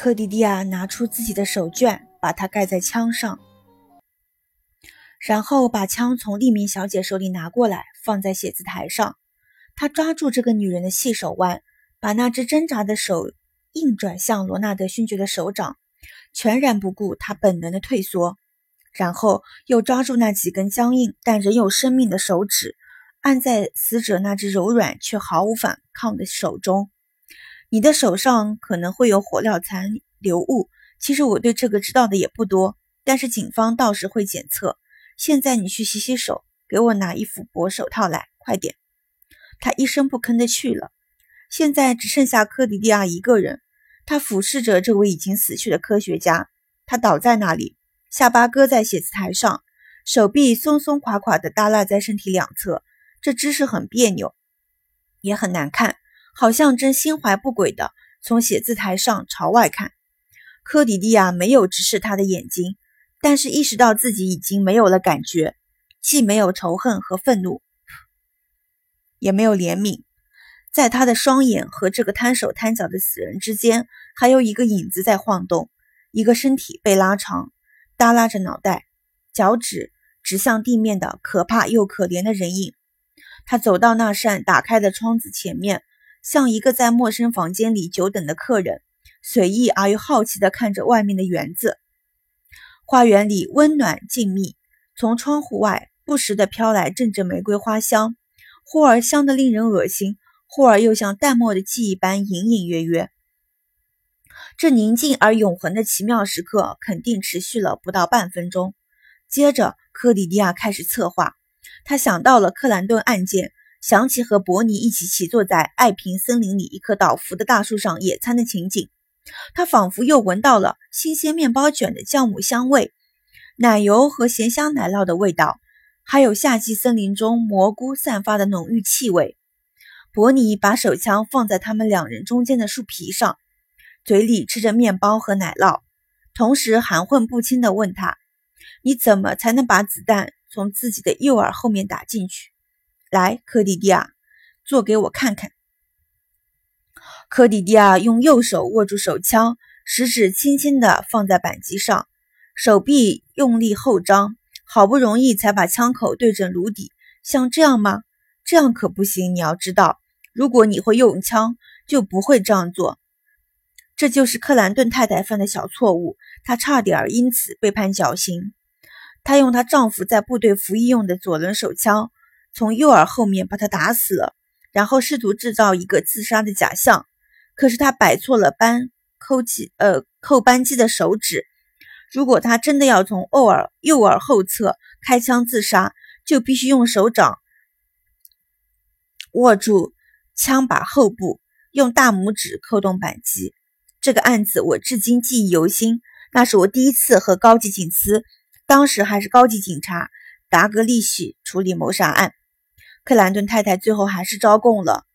克迪迪亚拿出自己的手绢，把它盖在枪上，然后把枪从利民小姐手里拿过来，放在写字台上。他抓住这个女人的细手腕，把那只挣扎的手硬转向罗纳德勋爵的手掌，全然不顾他本能的退缩，然后又抓住那几根僵硬但仍有生命的手指，按在死者那只柔软却毫无反抗的手中。你的手上可能会有火药残留物，其实我对这个知道的也不多，但是警方到时会检测。现在你去洗洗手，给我拿一副薄手套来，快点。他一声不吭地去了。现在只剩下科迪迪亚一个人，他俯视着这位已经死去的科学家，他倒在那里，下巴搁在写字台上，手臂松松垮垮地耷拉在身体两侧，这姿势很别扭，也很难看，好像真心怀不轨的从写字台上朝外看。科迪迪亚没有直视他的眼睛，但是意识到自己已经没有了感觉，既没有仇恨和愤怒，也没有怜悯。在他的双眼和这个摊手摊脚的死人之间，还有一个影子在晃动，一个身体被拉长，耷拉着脑袋，脚趾指向地面的可怕又可怜的人影。他走到那扇打开的窗子前面，像一个在陌生房间里久等的客人，随意而又好奇地看着外面的园子。花园里温暖静谧，从窗户外不时地飘来阵阵玫瑰花香，忽而香得令人恶心，忽而又像淡漠的记忆般隐隐约约。这宁静而永恒的奇妙时刻肯定持续了不到半分钟。接着科迪迪亚开始策划，他想到了克兰顿案件，想起和伯尼一起骑坐在爱平森林里一棵倒伏的大树上野餐的情景，他仿佛又闻到了新鲜面包卷的酵母香味，奶油和咸香奶酪的味道，还有夏季森林中蘑菇散发的浓郁气味。伯尼把手枪放在他们两人中间的树皮上，嘴里吃着面包和奶酪，同时含混不清地问他，你怎么才能把子弹从自己的右耳后面打进去？来，科迪迪亚，做给我看看。科迪迪亚用右手握住手枪，食指轻轻地放在扳机上，手臂用力后张，好不容易才把枪口对准颅底。像这样吗？这样可不行，你要知道，如果你会用枪，就不会这样做。这就是克兰顿太太犯的小错误，她差点因此被判绞刑。她用她丈夫在部队服役用的左轮手枪，从右耳后面把他打死了，然后试图制造一个自杀的假象。可是他摆错了扣扳机的手指。如果他真的要从右耳后侧开枪自杀，就必须用手掌握住枪把后部，用大拇指扣动扳机。这个案子我至今记忆犹新，那是我第一次和高级警司，当时还是高级警察达格利希处理谋杀案。克兰顿太太最后还是招供了。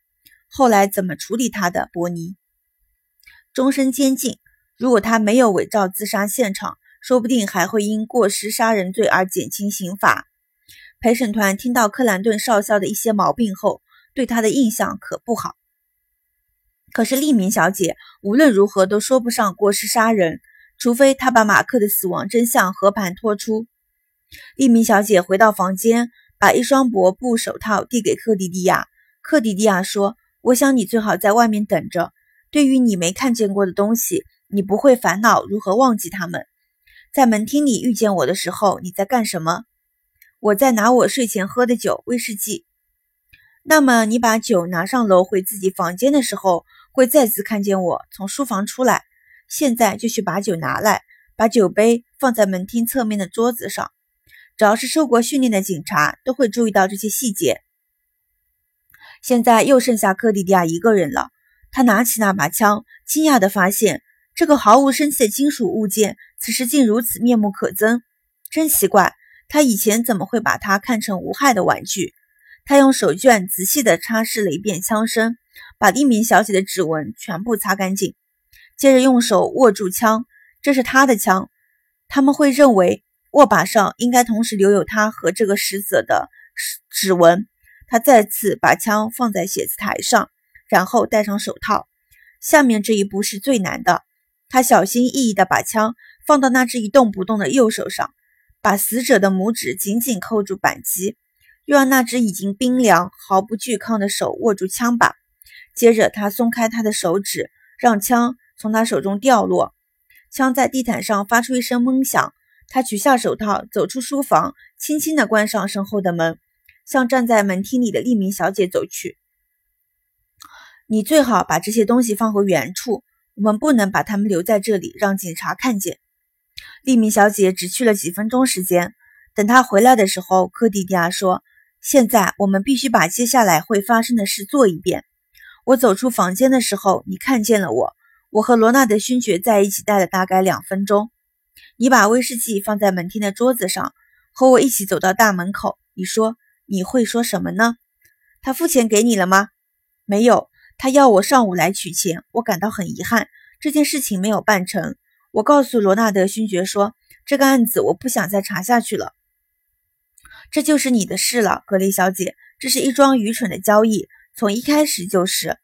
后来怎么处理他的？伯尼终身监禁。如果他没有伪造自杀现场，说不定还会因过失杀人罪而减轻刑罚。陪审团听到克兰顿少校的一些毛病后，对他的印象可不好。可是利民小姐无论如何都说不上过失杀人，除非他把马克的死亡真相和盘托出。利民小姐回到房间，把一双薄布手套递给克迪迪亚。克迪迪亚说，我想你最好在外面等着，对于你没看见过的东西，你不会烦恼如何忘记它们。在门厅里遇见我的时候，你在干什么？我在拿我睡前喝的酒，威士忌。那么你把酒拿上楼回自己房间的时候，会再次看见我从书房出来。现在就去把酒拿来，把酒杯放在门厅侧面的桌子上。只要是受过训练的警察都会注意到这些细节。现在又剩下科迪迪亚一个人了，他拿起那把枪，惊讶地发现这个毫无生气的金属物件此时竟如此面目可憎。真奇怪，他以前怎么会把它看成无害的玩具？他用手绢仔细地擦拭了一遍枪身，把利民小姐的指纹全部擦干净，接着用手握住枪。这是他的枪，他们会认为握把上应该同时留有他和这个死者的指纹。他再次把枪放在写字台上，然后戴上手套。下面这一步是最难的，他小心翼翼地把枪放到那只一动不动的右手上，把死者的拇指紧紧扣住扳机，又让那只已经冰凉毫不惧抗的手握住枪把。接着他松开他的手指，让枪从他手中掉落。枪在地毯上发出一声闷响，他取下手套，走出书房，轻轻地关上身后的门，向站在门厅里的利明小姐走去。你最好把这些东西放回原处，我们不能把它们留在这里，让警察看见。利明小姐只去了几分钟时间，等她回来的时候，科迪迪亚说，现在我们必须把接下来会发生的事做一遍。我走出房间的时候，你看见了我，我和罗纳德勋爵在一起待了大概2分钟。你把威士忌放在门厅的桌子上，和我一起走到大门口。你说，你会说什么呢？他付钱给你了吗？没有，他要我上午来取钱，我感到很遗憾，这件事情没有办成。我告诉罗纳德勋爵说，这个案子我不想再查下去了。这就是你的事了，格雷小姐，这是一桩愚蠢的交易，从一开始就是。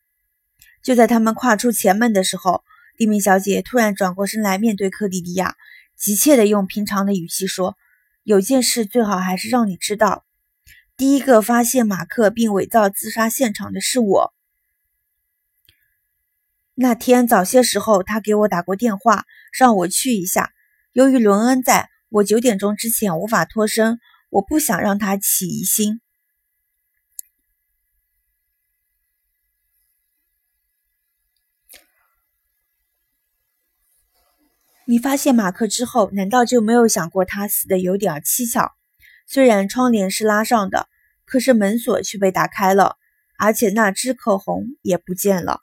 就在他们跨出前门的时候，利明小姐突然转过身来，面对科迪迪亚，急切地用平常的语气说，有件事最好还是让你知道，第一个发现马克并伪造自杀现场的是我。那天早些时候他给我打过电话，让我去一下，由于伦恩在，我9点钟之前无法脱身，我不想让他起疑心。你发现马克之后，难道就没有想过他死得有点蹊跷？虽然窗帘是拉上的，可是门锁却被打开了，而且那只口红也不见了。